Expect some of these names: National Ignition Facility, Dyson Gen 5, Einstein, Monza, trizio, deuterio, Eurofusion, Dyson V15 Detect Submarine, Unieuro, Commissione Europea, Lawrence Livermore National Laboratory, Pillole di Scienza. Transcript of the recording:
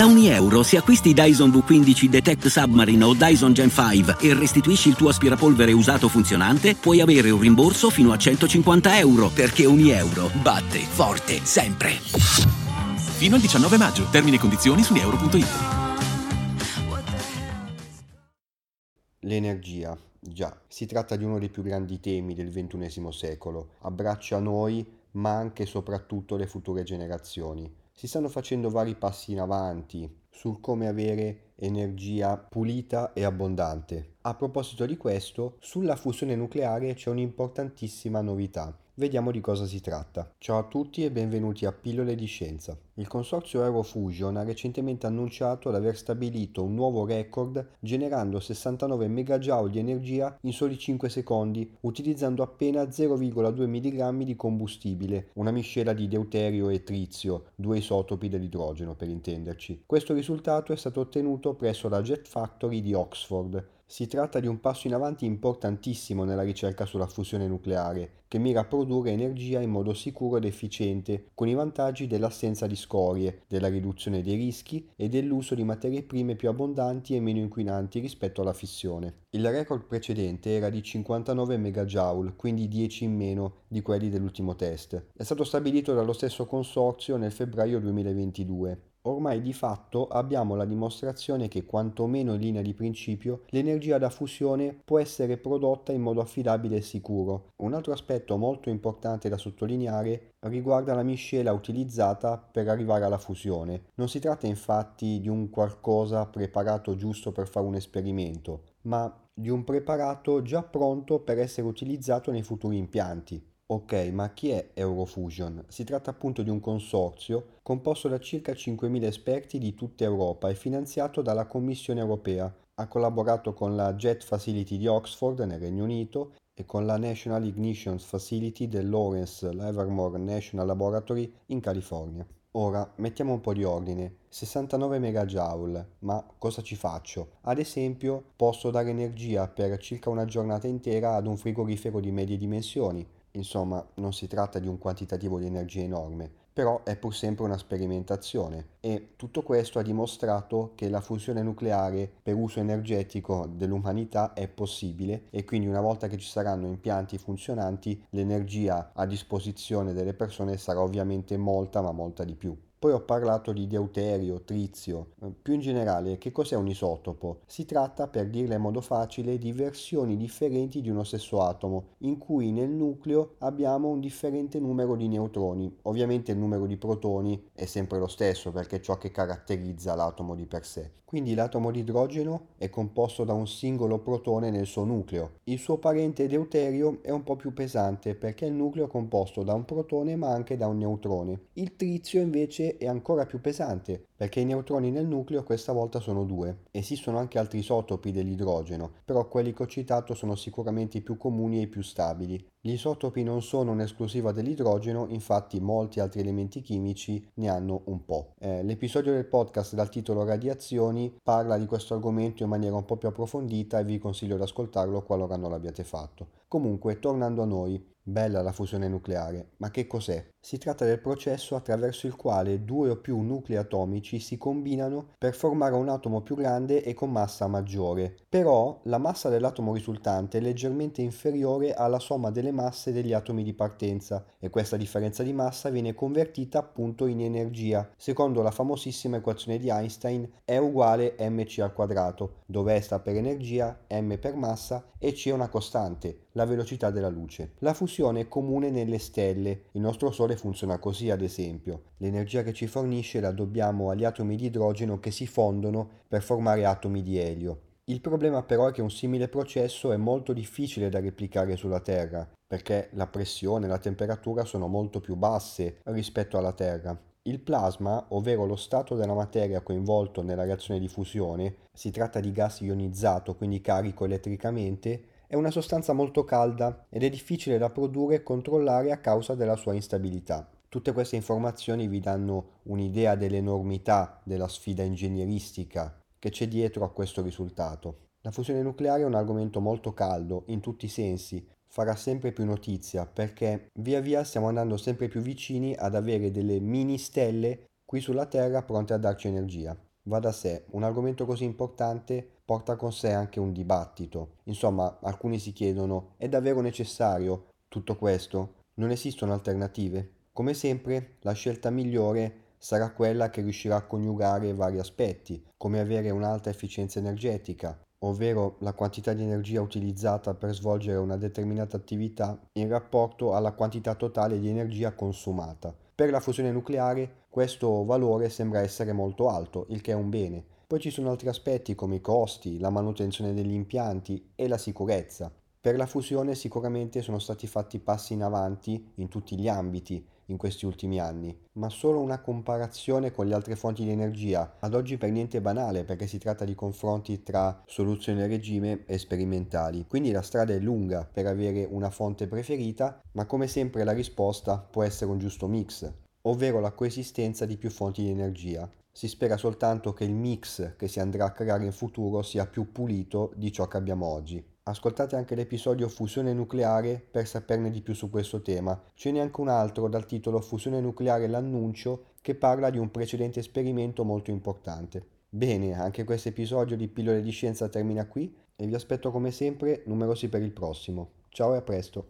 Da Unieuro, se acquisti Dyson V15 Detect Submarine o Dyson Gen 5 e restituisci il tuo aspirapolvere usato funzionante, puoi avere un rimborso fino a €150, perché Unieuro batte forte sempre. Fino al 19 maggio. Termini e condizioni su unieuro.it. L'energia. Già, si tratta di uno dei più grandi temi del XXI secolo. Abbraccia noi, ma anche e soprattutto le future generazioni. Si stanno facendo vari passi in avanti sul come avere energia pulita e abbondante. A proposito di questo, sulla fusione nucleare c'è un'importantissima novità. Vediamo di cosa si tratta. Ciao a tutti e benvenuti a Pillole di Scienza. Il consorzio Eurofusion ha recentemente annunciato di aver stabilito un nuovo record generando 69 megajoule di energia in soli 5 secondi, utilizzando appena 0,2 mg di combustibile, una miscela di deuterio e trizio, due isotopi dell'idrogeno per intenderci. Questo risultato è stato ottenuto presso la Jet Factory di Oxford. Si tratta di un passo in avanti importantissimo nella ricerca sulla fusione nucleare, che mira a produrre energia in modo sicuro ed efficiente, con i vantaggi dell'assenza di scorie, della riduzione dei rischi e dell'uso di materie prime più abbondanti e meno inquinanti rispetto alla fissione. Il record precedente era di 59 megajoule, quindi 10 in meno di quelli dell'ultimo test. È stato stabilito dallo stesso consorzio nel febbraio 2022. Ormai di fatto abbiamo la dimostrazione che, quantomeno in linea di principio, l'energia da fusione può essere prodotta in modo affidabile e sicuro. Un altro aspetto molto importante da sottolineare riguarda la miscela utilizzata per arrivare alla fusione. Non si tratta infatti di un qualcosa preparato giusto per fare un esperimento, ma di un preparato già pronto per essere utilizzato nei futuri impianti. Ok, ma chi è Eurofusion? Si tratta appunto di un consorzio composto da circa 5.000 esperti di tutta Europa e finanziato dalla Commissione Europea. Ha collaborato con la Jet Facility di Oxford nel Regno Unito e con la National Ignition Facility del Lawrence Livermore National Laboratory in California. Ora, mettiamo un po' di ordine. 69 megajoule, ma cosa ci faccio? Ad esempio, posso dare energia per circa una giornata intera ad un frigorifero di medie dimensioni. Insomma, non si tratta di un quantitativo di energia enorme, però è pur sempre una sperimentazione e tutto questo ha dimostrato che la fusione nucleare per uso energetico dell'umanità è possibile e quindi una volta che ci saranno impianti funzionanti, l'energia a disposizione delle persone sarà ovviamente molta, ma molta di più. Poi ho parlato di deuterio, trizio. Più in generale, che cos'è un isotopo? Si tratta, per dirla in modo facile, di versioni differenti di uno stesso atomo, in cui nel nucleo abbiamo un differente numero di neutroni. Ovviamente il numero di protoni è sempre lo stesso, perché è ciò che caratterizza l'atomo di per sé. Quindi l'atomo di idrogeno è composto da un singolo protone nel suo nucleo. Il suo parente deuterio è un po' più pesante, perché il nucleo è composto da un protone ma anche da un neutrone. Il trizio invece è ancora più pesante perché i neutroni nel nucleo questa volta sono 2. Esistono anche altri isotopi dell'idrogeno, però quelli che ho citato sono sicuramente i più comuni e i più stabili. Gli isotopi non sono un'esclusiva dell'idrogeno, infatti molti altri elementi chimici ne hanno un po'. L'episodio del podcast dal titolo Radiazioni parla di questo argomento in maniera un po' più approfondita e vi consiglio di ascoltarlo qualora non l'abbiate fatto. Comunque, tornando a noi, bella la fusione nucleare, ma che cos'è? Si tratta del processo attraverso il quale due o più nuclei atomici si combinano per formare un atomo più grande e con massa maggiore. Però la massa dell'atomo risultante è leggermente inferiore alla somma delle masse degli atomi di partenza e questa differenza di massa viene convertita appunto in energia, secondo la famosissima equazione di Einstein E uguale mc al quadrato, dove E sta per energia, m per massa e c è una costante, la velocità della luce. La fusione è comune nelle stelle, il nostro Sole funziona così ad esempio. L'energia che ci fornisce la dobbiamo agli atomi di idrogeno che si fondono per formare atomi di elio. Il problema però è che un simile processo è molto difficile da replicare sulla Terra, perché la pressione e la temperatura sono molto più basse rispetto alla Terra. Il plasma, ovvero lo stato della materia coinvolto nella reazione di fusione, si tratta di gas ionizzato, quindi carico elettricamente, è una sostanza molto calda ed è difficile da produrre e controllare a causa della sua instabilità. Tutte queste informazioni vi danno un'idea dell'enormità della sfida ingegneristica che c'è dietro a questo risultato. La fusione nucleare è un argomento molto caldo in tutti i sensi, farà sempre più notizia perché via via stiamo andando sempre più vicini ad avere delle mini stelle qui sulla Terra pronte a darci energia. Va da sé, un argomento così importante porta con sé anche un dibattito. Insomma, alcuni si chiedono: è davvero necessario tutto questo? Non esistono alternative? Come sempre, la scelta migliore sarà quella che riuscirà a coniugare vari aspetti, come avere un'alta efficienza energetica, ovvero la quantità di energia utilizzata per svolgere una determinata attività in rapporto alla quantità totale di energia consumata. Per la fusione nucleare questo valore sembra essere molto alto, il che è un bene. Poi ci sono altri aspetti come i costi, la manutenzione degli impianti e la sicurezza. Per la fusione sicuramente sono stati fatti passi in avanti in tutti gli ambiti in questi ultimi anni, ma solo una comparazione con le altre fonti di energia ad oggi per niente banale, perché si tratta di confronti tra soluzioni a regime e sperimentali. Quindi la strada è lunga per avere una fonte preferita, ma come sempre la risposta può essere un giusto mix, ovvero la coesistenza di più fonti di energia. Si spera soltanto che il mix che si andrà a creare in futuro sia più pulito di ciò che abbiamo oggi. Ascoltate anche l'episodio Fusione nucleare per saperne di più su questo tema. Ce n'è anche un altro dal titolo Fusione nucleare l'annuncio, che parla di un precedente esperimento molto importante. Bene, anche questo episodio di Pillole di Scienza termina qui e vi aspetto come sempre numerosi per il prossimo. Ciao e a presto!